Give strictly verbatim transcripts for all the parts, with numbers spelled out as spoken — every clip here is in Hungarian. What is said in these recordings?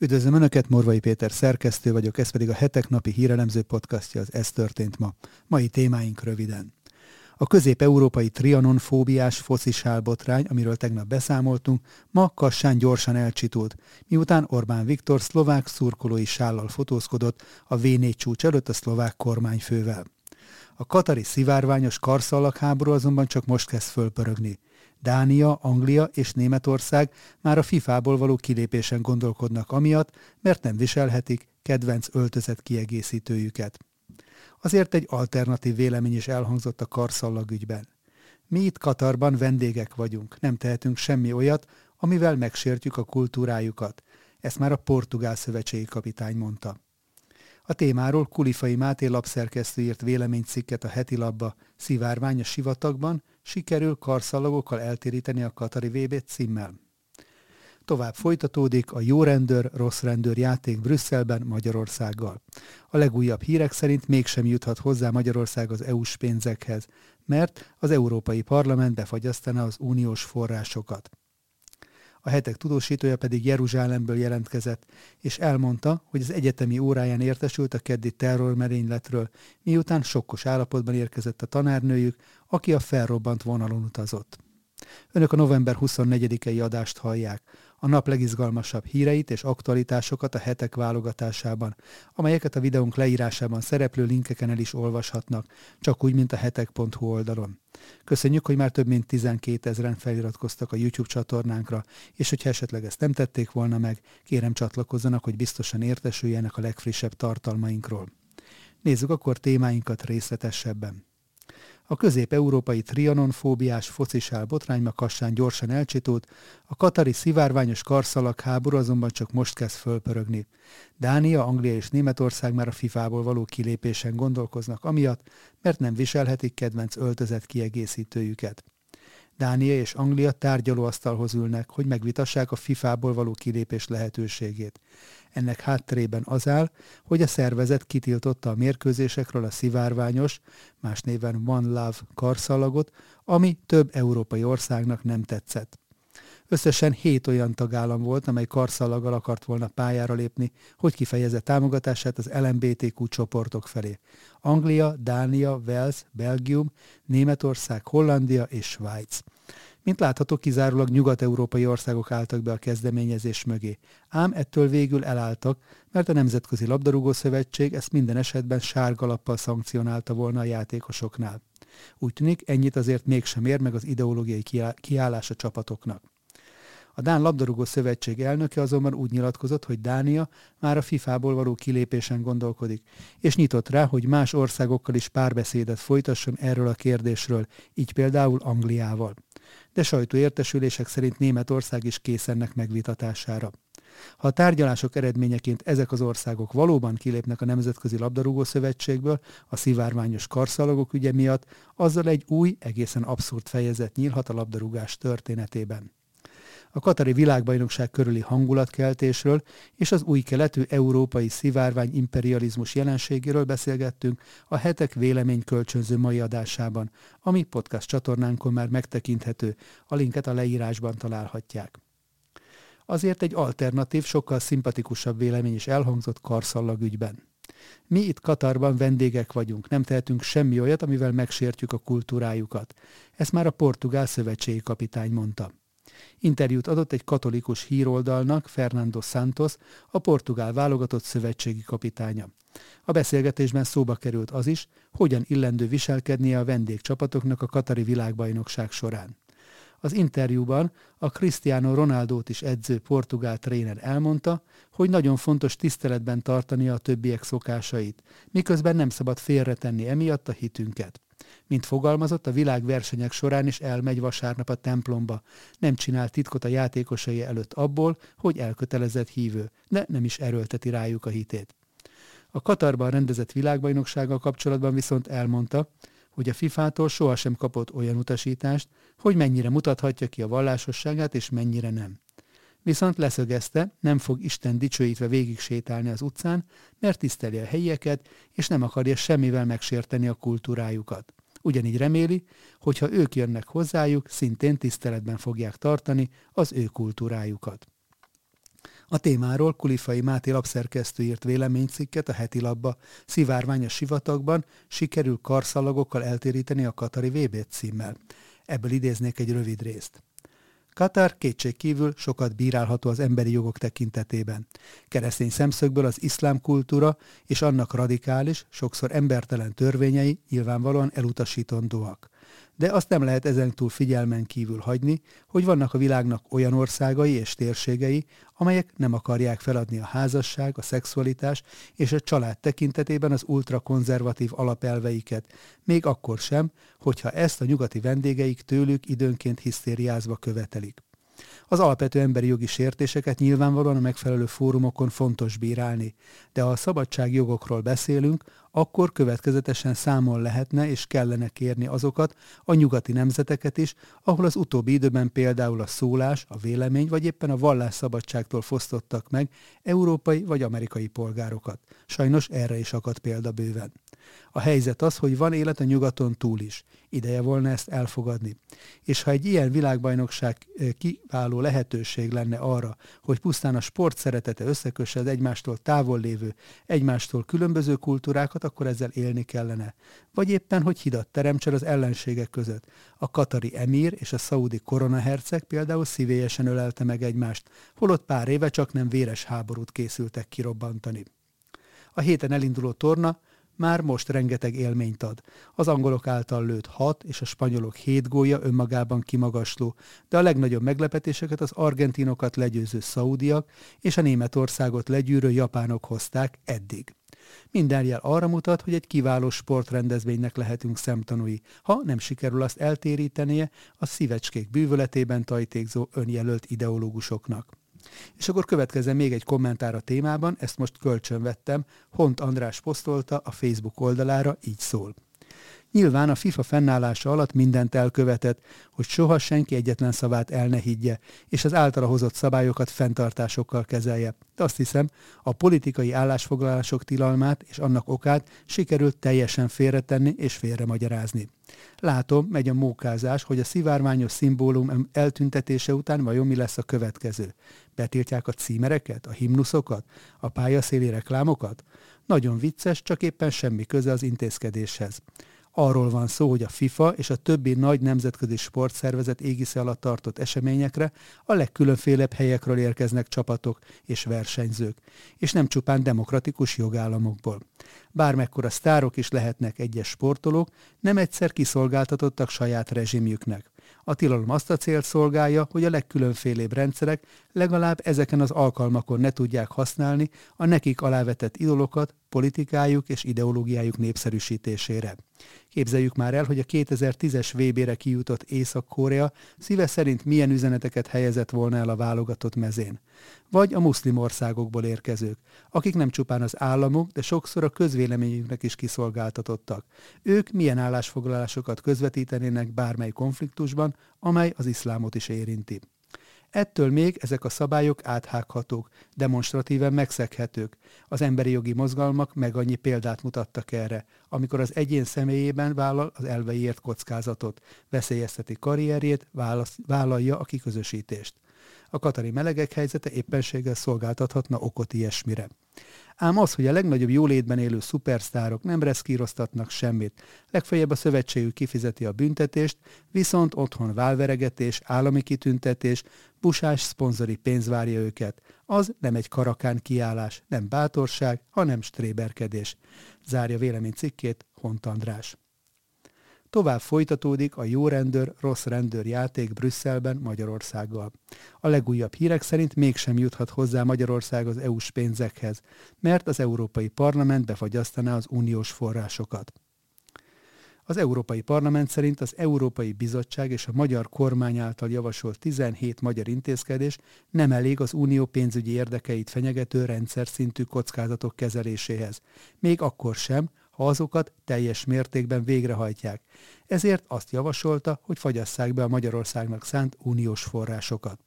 Üdvözlöm Önöket, Morvai Péter szerkesztő vagyok, ez pedig a hetek napi hírelemző podcastja, az Ez történt ma. Mai témáink röviden. A közép-európai trianonfóbiás focisálbotrány, amiről tegnap beszámoltunk, ma Kassán gyorsan elcsitult, miután Orbán Viktor szlovák szurkolói sállal fotózkodott a vé négy csúcs előtt a szlovák kormányfővel. A katari szivárványos karszallagháború azonban csak most kezd fölpörögni. Dánia, Anglia és Németország már a fifából való kilépésen gondolkodnak amiatt, mert nem viselhetik kedvenc öltözet kiegészítőjüket. Azért egy alternatív vélemény is elhangzott a karszallag ügyben. Mi itt Katarban vendégek vagyunk, nem tehetünk semmi olyat, amivel megsértjük a kultúrájukat. Ezt már a portugál szövetségi kapitány mondta. A témáról Kulifai Máté lapszerkesztő írt véleménycikket a heti labba. Szivárvány a sivatagban, sikerül karszallagokkal eltéríteni a katari vé bét címmel. Tovább folytatódik a jó rendőr, rossz rendőr játék Brüsszelben Magyarországgal. A legújabb hírek szerint mégsem juthat hozzá Magyarország az é u-s pénzekhez, mert az Európai Parlament befagyasztaná az uniós forrásokat. A hetek tudósítója pedig Jeruzsálemből jelentkezett, és elmondta, hogy az egyetemi óráján értesült a keddi terrormerényletről, miután sokkos állapotban érkezett a tanárnőjük, aki a felrobbant vonalon utazott. Önök a november huszonnegyedikei adást hallják, a nap legizgalmasabb híreit és aktualitásokat a hetek válogatásában, amelyeket a videónk leírásában szereplő linkeken el is olvashatnak, csak úgy, mint a hetek pont hu oldalon. Köszönjük, hogy már több mint tizenkétezren feliratkoztak a YouTube csatornánkra, és hogyha esetleg ezt nem tették volna meg, kérem csatlakozzanak, hogy biztosan értesüljenek a legfrissebb tartalmainkról. Nézzük akkor témáinkat részletesebben. A közép-európai trianonfóbiás focisál botrány ma Kassán gyorsan elcsitult, a katari szivárványos karszalagháború azonban csak most kezd fölpörögni. Dánia, Anglia és Németország már a fifából való kilépésen gondolkoznak amiatt, mert nem viselhetik kedvenc öltözet kiegészítőjüket. Dánia és Anglia tárgyalóasztalhoz ülnek, hogy megvitassák a fifából való kilépés lehetőségét. Ennek hátterében az áll, hogy a szervezet kitiltotta a mérkőzésekről a szivárványos, más néven One Love karszallagot, ami több európai országnak nem tetszett. Összesen hét olyan tagállam volt, amely karszallaggal akart volna pályára lépni, hogy kifejezze támogatását az el em bé té kú csoportok felé. Anglia, Dánia, Wales, Belgium, Németország, Hollandia és Svájc. Mint látható, kizárólag nyugat-európai országok álltak be a kezdeményezés mögé. Ám ettől végül elálltak, mert a Nemzetközi Labdarúgó-szövetség ezt minden esetben sárgalappal szankcionálta volna a játékosoknál. Úgy tűnik, ennyit azért mégsem ér meg az ideológiai kiállás a csapatoknak. A Dán Labdarúgó-szövetség elnöke azonban úgy nyilatkozott, hogy Dánia már a fifából való kilépésen gondolkodik, és nyitott rá, hogy más országokkal is párbeszédet folytasson erről a kérdésről, így például Angliával. De sajtóértesülések szerint Németország is kész ennek megvitatására. Ha a tárgyalások eredményeként ezek az országok valóban kilépnek a Nemzetközi Labdarúgó-szövetségből a szivárványos karszalagok ügye miatt, azzal egy új, egészen abszurd fejezet nyílhat a labdarúgás történetében. A katari világbajnokság körüli hangulatkeltésről és az új keletű európai szivárvány imperializmus jelenségéről beszélgettünk a hetek véleménykölcsönző mai adásában, ami podcast csatornánkon már megtekinthető, a linket a leírásban találhatják. Azért egy alternatív, sokkal szimpatikusabb vélemény is elhangzott karszallag ügyben. Mi itt Katarban vendégek vagyunk, nem tehetünk semmi olyat, amivel megsértjük a kultúrájukat. Ezt már a portugál szövetségi kapitány mondta. Interjút adott egy katolikus híroldalnak Fernando Santos, a portugál válogatott szövetségi kapitánya. A beszélgetésben szóba került az is, hogyan illendő viselkednie a vendégcsapatoknak a katari világbajnokság során. Az interjúban a Cristiano Ronaldót is edző portugál tréner elmondta, hogy nagyon fontos tiszteletben tartania a többiek szokásait, miközben nem szabad félretenni emiatt a hitünket. Mint fogalmazott, a világversenyek során is elmegy vasárnap a templomba. Nem csinál titkot a játékosai előtt abból, hogy elkötelezett hívő, de nem is erőlteti rájuk a hitét. A Katarban rendezett világbajnoksággal kapcsolatban viszont elmondta, hogy a fifától sohasem kapott olyan utasítást, hogy mennyire mutathatja ki a vallásosságát és mennyire nem. Viszont leszögezte, nem fog Isten dicsőítve végig sétálni az utcán, mert tiszteli a helyieket, és nem akarja semmivel megsérteni a kultúrájukat. Ugyanígy reméli, hogy ha ők jönnek hozzájuk, szintén tiszteletben fogják tartani az ő kultúrájukat. A témáról Kulifai Máté lapszerkesztő írt véleménycikket a heti labba. Szivárvány a sivatagban, sikerül karszalagokkal eltéríteni a katari vé bét címmel. Ebből idéznék egy rövid részt. Katar kétségkívül sokat bírálható az emberi jogok tekintetében. Keresztény szemszögből az iszlám kultúra és annak radikális, sokszor embertelen törvényei nyilvánvalóan elutasítandóak. De azt nem lehet ezentúl figyelmen kívül hagyni, hogy vannak a világnak olyan országai és térségei, amelyek nem akarják feladni a házasság, a szexualitás és a család tekintetében az ultrakonzervatív alapelveiket, még akkor sem, hogyha ezt a nyugati vendégeik tőlük időnként hisztériázva követelik. Az alapvető emberi jogi sértéseket nyilvánvalóan a megfelelő fórumokon fontos bírálni, de ha a szabadságjogokról beszélünk, akkor következetesen számon lehetne és kellene kérni azokat a nyugati nemzeteket is, ahol az utóbbi időben például a szólás, a vélemény vagy éppen a vallásszabadságtól fosztottak meg európai vagy amerikai polgárokat. Sajnos erre is akad példa bőven. A helyzet az, hogy van élet a nyugaton túl is. Ideje volna ezt elfogadni. És ha egy ilyen világbajnokság kiváló lehetőség lenne arra, hogy pusztán a sport szeretete összekösse az egymástól távol lévő, egymástól különböző kultúrákat, akkor ezzel élni kellene. Vagy éppen, hogy hidat teremtsen az ellenségek között. A katari emír és a szaudi koronaherceg például szívélyesen ölelte meg egymást, holott pár éve csak nem véres háborút készültek kirobbantani. A héten elinduló torna már most rengeteg élményt ad. Az angolok által lőtt hat és a spanyolok hét gólja önmagában kimagasló, de a legnagyobb meglepetéseket az argentinokat legyőző szaudiak és a Németországot legyűrő japánok hozták eddig. Minden jel arra mutat, hogy egy kiváló sportrendezvénynek lehetünk szemtanúi, ha nem sikerül azt eltérítenie a szívecskék bűvöletében tajtékzó önjelölt ideológusoknak. És akkor következzen még egy kommentár a témában, ezt most kölcsönvettem, Hont András posztolta a Facebook oldalára, így szól. Nyilván a FIFA fennállása alatt mindent elkövetett, hogy soha senki egyetlen szavát el ne higgye, és az általa hozott szabályokat fenntartásokkal kezelje. De azt hiszem, a politikai állásfoglalások tilalmát és annak okát sikerült teljesen félretenni és félremagyarázni. Látom, megy a mókázás, hogy a szivárványos szimbólum eltüntetése után vajon mi lesz a következő. Betiltják a címereket, a himnuszokat, a pályaszéli reklámokat? Nagyon vicces, csak éppen semmi köze az intézkedéshez. Arról van szó, hogy a FIFA és a többi nagy nemzetközi sportszervezet égisze alatt tartott eseményekre a legkülönfélebb helyekről érkeznek csapatok és versenyzők, és nem csupán demokratikus jogállamokból. Bármekkora sztárok is lehetnek egyes sportolók, nem egyszer kiszolgáltatottak saját rezsimjüknek. A tilalom azt a célt szolgálja, hogy a legkülönfélébb rendszerek legalább ezeken az alkalmakon ne tudják használni a nekik alávetett idolokat politikájuk és ideológiájuk népszerűsítésére. Képzeljük már el, hogy a kétezer-tízes vé bére kijutott Észak-Korea szíve szerint milyen üzeneteket helyezett volna el a válogatott mezén. Vagy a muszlim országokból érkezők, akik nem csupán az államok, de sokszor a közvéleményünknek is kiszolgáltatottak. Ők milyen állásfoglalásokat közvetítenének bármely konfliktusban, amely az iszlámot is érinti. Ettől még ezek a szabályok áthághatók, demonstratíven megszeghetők. Az emberi jogi mozgalmak meg annyi példát mutattak erre, amikor az egyén személyében vállal az elveiért kockázatot, veszélyezteti karrierjét, vállalja a kiközösítést. A katari melegek helyzete éppenséggel szolgáltathatna okot ilyesmire. Ám az, hogy a legnagyobb jólétben élő szupersztárok nem reszkíroztatnak semmit, legfeljebb a szövetségük kifizeti a büntetést, viszont otthon válveregetés, állami kitüntetés, busás szponzori pénz várja őket. Az nem egy karakán kiállás, nem bátorság, hanem stréberkedés. Zárja véleménycikkét Hont András. Tovább folytatódik a jó rendőr, rossz rendőr játék Brüsszelben Magyarországgal. A legújabb hírek szerint mégsem juthat hozzá Magyarország az é u-s pénzekhez, mert az Európai Parlament befagyasztaná az uniós forrásokat. Az Európai Parlament szerint az Európai Bizottság és a magyar kormány által javasolt tizenhét magyar intézkedés nem elég az unió pénzügyi érdekeit fenyegető rendszer szintű kockázatok kezeléséhez. Még akkor sem, ha azokat teljes mértékben végrehajtják. Ezért azt javasolta, hogy fagyasszák be a Magyarországnak szánt uniós forrásokat.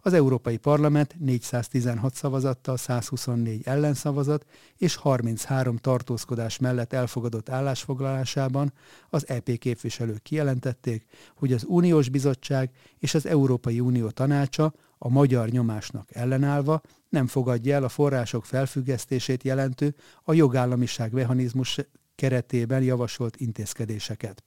Az Európai Parlament négyszáztizenhat szavazattal száz huszonnégy ellenszavazat és harminchárom tartózkodás mellett elfogadott állásfoglalásában az é pé képviselők kijelentették, hogy az Uniós Bizottság és az Európai Unió Tanácsa a magyar nyomásnak ellenállva nem fogadja el a források felfüggesztését jelentő, a jogállamiság mechanizmus keretében javasolt intézkedéseket.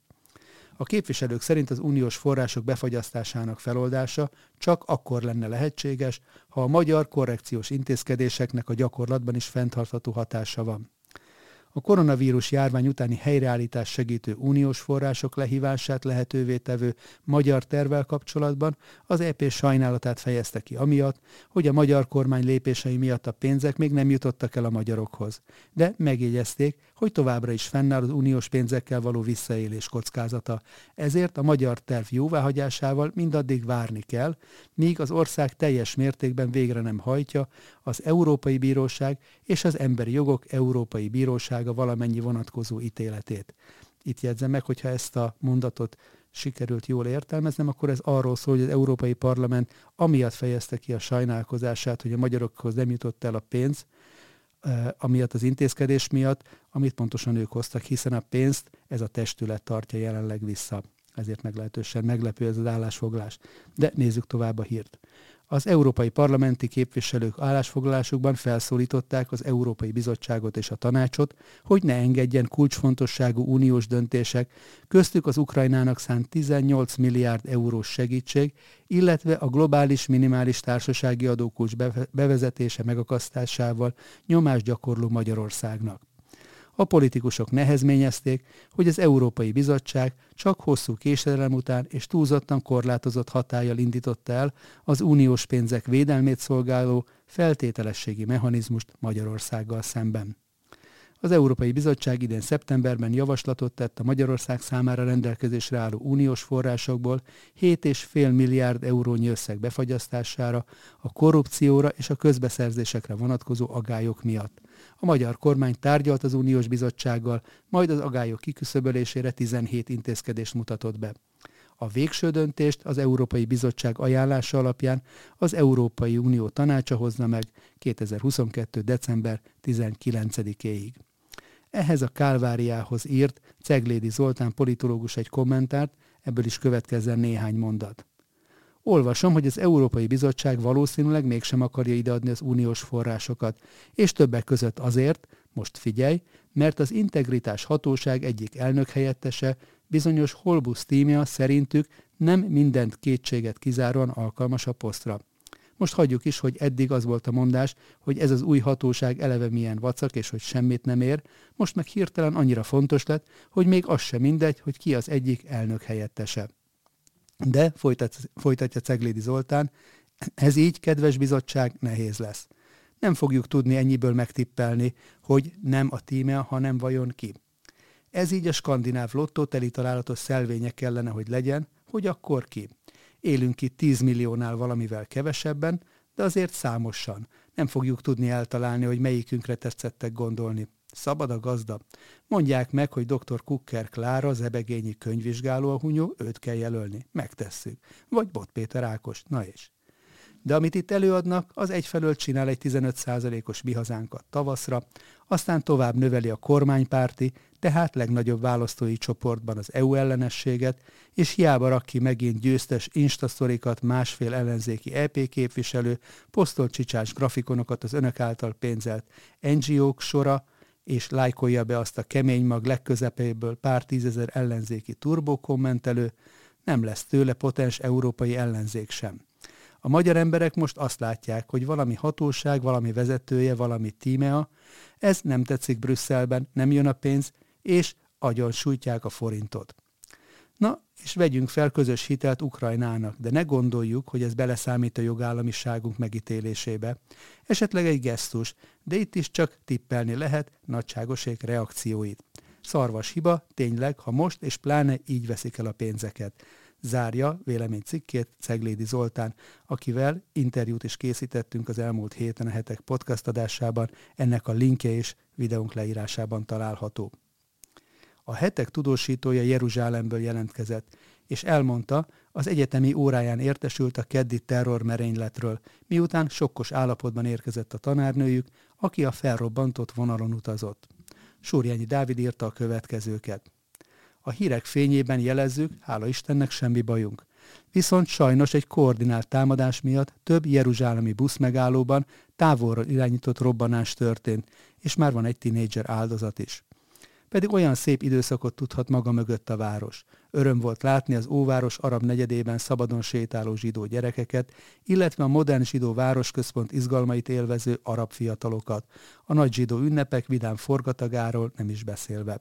A képviselők szerint az uniós források befagyasztásának feloldása csak akkor lenne lehetséges, ha a magyar korrekciós intézkedéseknek a gyakorlatban is fenntartható hatása van. A koronavírus járvány utáni helyreállítás segítő uniós források lehívását lehetővé tevő magyar tervvel kapcsolatban az é pé sajnálatát fejezte ki amiatt, hogy a magyar kormány lépései miatt a pénzek még nem jutottak el a magyarokhoz. De megjegyezték, hogy továbbra is fennáll az uniós pénzekkel való visszaélés kockázata. Ezért a magyar terv jóváhagyásával mindaddig várni kell, míg az ország teljes mértékben végre nem hajtja az Európai Bíróság és az Emberi Jogok Európai Bírósága valamennyi vonatkozó ítéletét. Itt jegyzem meg, hogyha ezt a mondatot sikerült jól értelmeznem, akkor ez arról szól, hogy az Európai Parlament amiatt fejezte ki a sajnálkozását, hogy a magyarokhoz nem jutott el a pénz, amiatt az intézkedés miatt, amit pontosan ők hoztak, hiszen a pénzt ez a testület tartja jelenleg vissza. Ezért meglehetősen meglepő ez az állásfoglalás. De nézzük tovább a hírt. Az európai parlamenti képviselők állásfoglalásukban felszólították az Európai Bizottságot és a Tanácsot, hogy ne engedjen kulcsfontosságú uniós döntések, köztük az Ukrajnának szánt tizennyolc milliárd eurós segítség, illetve a globális minimális társasági adókulcs bevezetése megakasztásával nyomást gyakorló Magyarországnak. A politikusok nehezményezték, hogy az Európai Bizottság csak hosszú késedelem után és túlzottan korlátozott hatállyal indította el az uniós pénzek védelmét szolgáló feltételességi mechanizmust Magyarországgal szemben. Az Európai Bizottság idén szeptemberben javaslatot tett a Magyarország számára rendelkezésre álló uniós forrásokból hét egész öt milliárd eurónyi összeg befagyasztására, a korrupcióra és a közbeszerzésekre vonatkozó agályok miatt. A magyar kormány tárgyalt az uniós bizottsággal, majd az agályok kiküszöbölésére tizenhét intézkedést mutatott be. A végső döntést az Európai Bizottság ajánlása alapján az Európai Unió tanácsa hozna meg kétezer-huszonkettő december tizenkilencedikéig. Ehhez a kálváriához írt Ceglédi Zoltán politológus egy kommentárt, ebből is következzen néhány mondat. Olvasom, hogy az Európai Bizottság valószínűleg mégsem akarja ideadni az uniós forrásokat, és többek között azért, most figyelj, mert az Integritás Hatóság egyik elnökhelyettese, bizonyos Holbusz tímja szerintük nem mindent kétséget kizáróan alkalmas a posztra. Most hagyjuk is, hogy eddig az volt a mondás, hogy ez az új hatóság eleve milyen vacak, és hogy semmit nem ér, most meg hirtelen annyira fontos lett, hogy még az sem mindegy, hogy ki az egyik elnökhelyettese. De, folytat, folytatja Ceglédi Zoltán, ez így, kedves bizottság, nehéz lesz. Nem fogjuk tudni ennyiből megtippelni, hogy nem a tíme, hanem vajon ki. Ez így a skandináv lottó teli találatos szelvénye kellene, hogy legyen, hogy akkor ki. Élünk itt tíz milliónál valamivel kevesebben, de azért számosan. Nem fogjuk tudni eltalálni, hogy melyikünkre tetszettek gondolni. Szabad a gazda. Mondják meg, hogy doktor Kukker Klára, zebegényi könyvvizsgáló a hunyó, őt kell jelölni. Megtesszük. Vagy Bot Péter Ákos. Na és. De amit itt előadnak, az egyfelől csinál egy tizenöt százalékos Mi Hazánkat tavaszra, aztán tovább növeli a kormánypárti, tehát legnagyobb választói csoportban az é u ellenességet, és hiába rak ki megint győztes instasztorikat másfél ellenzéki é pé képviselő, posztolcsicsás grafikonokat az önök által pénzelt en gé ó-k sora, és lájkolja be azt a kemény mag legközepéből pár tízezer ellenzéki turbókommentelő, nem lesz tőle potens európai ellenzék sem. A magyar emberek most azt látják, hogy valami hatóság, valami vezetője, valami tímea, ez nem tetszik Brüsszelben, nem jön a pénz, és agyon sújtják a forintot. Na, és vegyünk fel közös hitelt Ukrajnának, de ne gondoljuk, hogy ez beleszámít a jogállamiságunk megítélésébe. Esetleg egy gesztus, de itt is csak tippelni lehet nagyságosék reakcióit. Szarvas hiba, tényleg, ha most és pláne így veszik el a pénzeket. Zárja véleménycikkét Ceglédi Zoltán, akivel interjút is készítettünk az elmúlt héten a Hetek podcast adásában, ennek a linkje is videónk leírásában található. A Hetek tudósítója Jeruzsálemből jelentkezett, és elmondta, az egyetemi óráján értesült a keddi terrormerényletről, miután sokkos állapotban érkezett a tanárnőjük, aki a felrobbantott vonalon utazott. Surjányi Dávid írta a következőket. A hírek fényében jelezzük, hála Istennek semmi bajunk. viszont sajnos egy koordinált támadás miatt több jeruzsálemi buszmegállóban távolról irányított robbanás történt, és már van egy tinédzser áldozat is. Pedig olyan szép időszakot tudhat maga mögött a város. Öröm volt látni az óváros arab negyedében szabadon sétáló zsidó gyerekeket, illetve a modern zsidó városközpont izgalmait élvező arab fiatalokat, a nagy zsidó ünnepek vidám forgatagáról nem is beszélve.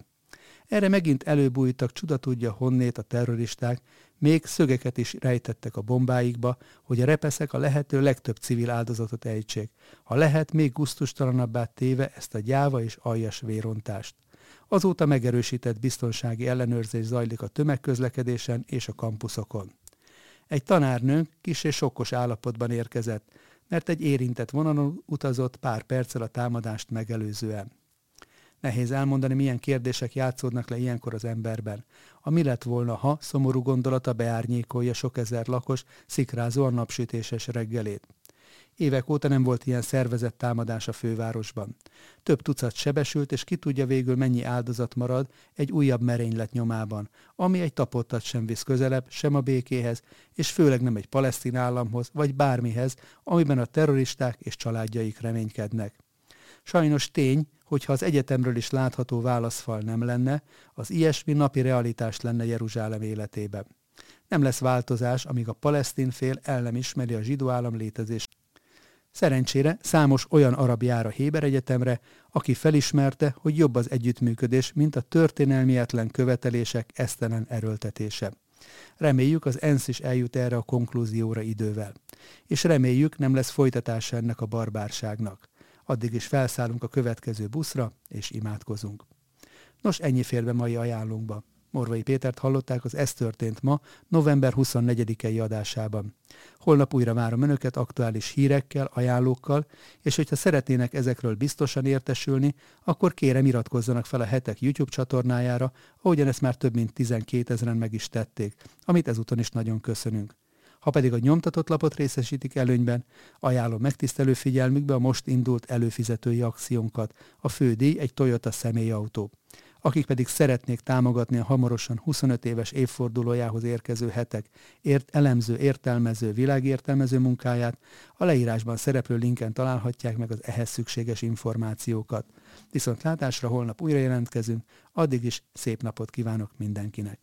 Erre megint előbújtak csuda tudja honnét a terroristák, még szögeket is rejtettek a bombáikba, hogy a repeszek a lehető legtöbb civil áldozatot ejtsék, ha lehet még gusztustalanabbá téve ezt a gyáva és aljas vérontást. Azóta megerősített biztonsági ellenőrzés zajlik a tömegközlekedésen és a kampuszokon. Egy tanárnőnk kis és sokkos állapotban érkezett, mert egy érintett vonalon utazott pár perccel a támadást megelőzően. Nehéz elmondani, milyen kérdések játszódnak le ilyenkor az emberben. A mi lett volna, ha szomorú gondolata beárnyékolja sok ezer lakos, szikrázóan napsütéses reggelét. Évek óta nem volt ilyen szervezett támadás a fővárosban. Több tucat sebesült, és ki tudja végül mennyi áldozat marad egy újabb merénylet nyomában, ami egy tapottat sem visz közelebb, sem a békéhez, és főleg nem egy palesztin államhoz, vagy bármihez, amiben a terroristák és családjaik reménykednek. Sajnos tény, hogyha az egyetemről is látható válaszfal nem lenne, az ilyesmi napi realitás lenne Jeruzsálem életében. Nem lesz változás, amíg a palesztin fél el nem ismeri a zsidó állam létezését. Szerencsére számos olyan arab jár a Héber Egyetemre, aki felismerte, hogy jobb az együttműködés, mint a történelmietlen követelések esztelen erőltetése. Reméljük, az ENSZ is eljut erre a konklúzióra idővel. És reméljük, nem lesz folytatása ennek a barbárságnak. Addig is felszállunk a következő buszra, és imádkozunk. Nos, ennyi fér be mai ajánlónkba. Morvai Pétert hallották az Ez történt ma, november huszonnegyedikei adásában. Holnap újra várom Önöket aktuális hírekkel, ajánlókkal, és hogyha szeretnének ezekről biztosan értesülni, akkor kérem iratkozzanak fel a Hetek YouTube csatornájára, ahogyan ezt már több mint tizenkét ezeren meg is tették, amit ezúton is nagyon köszönünk. Ha pedig a nyomtatott lapot részesítik előnyben, ajánlom megtisztelő figyelmükbe a most indult előfizetői akciónkat, a fődíj egy Toyota személyautó. Akik pedig szeretnék támogatni a hamarosan huszonöt éves évfordulójához érkező hetek ért elemző, értelmező, világértelmező munkáját, a leírásban szereplő linken találhatják meg az ehhez szükséges információkat. Viszont látásra holnap újra jelentkezünk, addig is szép napot kívánok mindenkinek!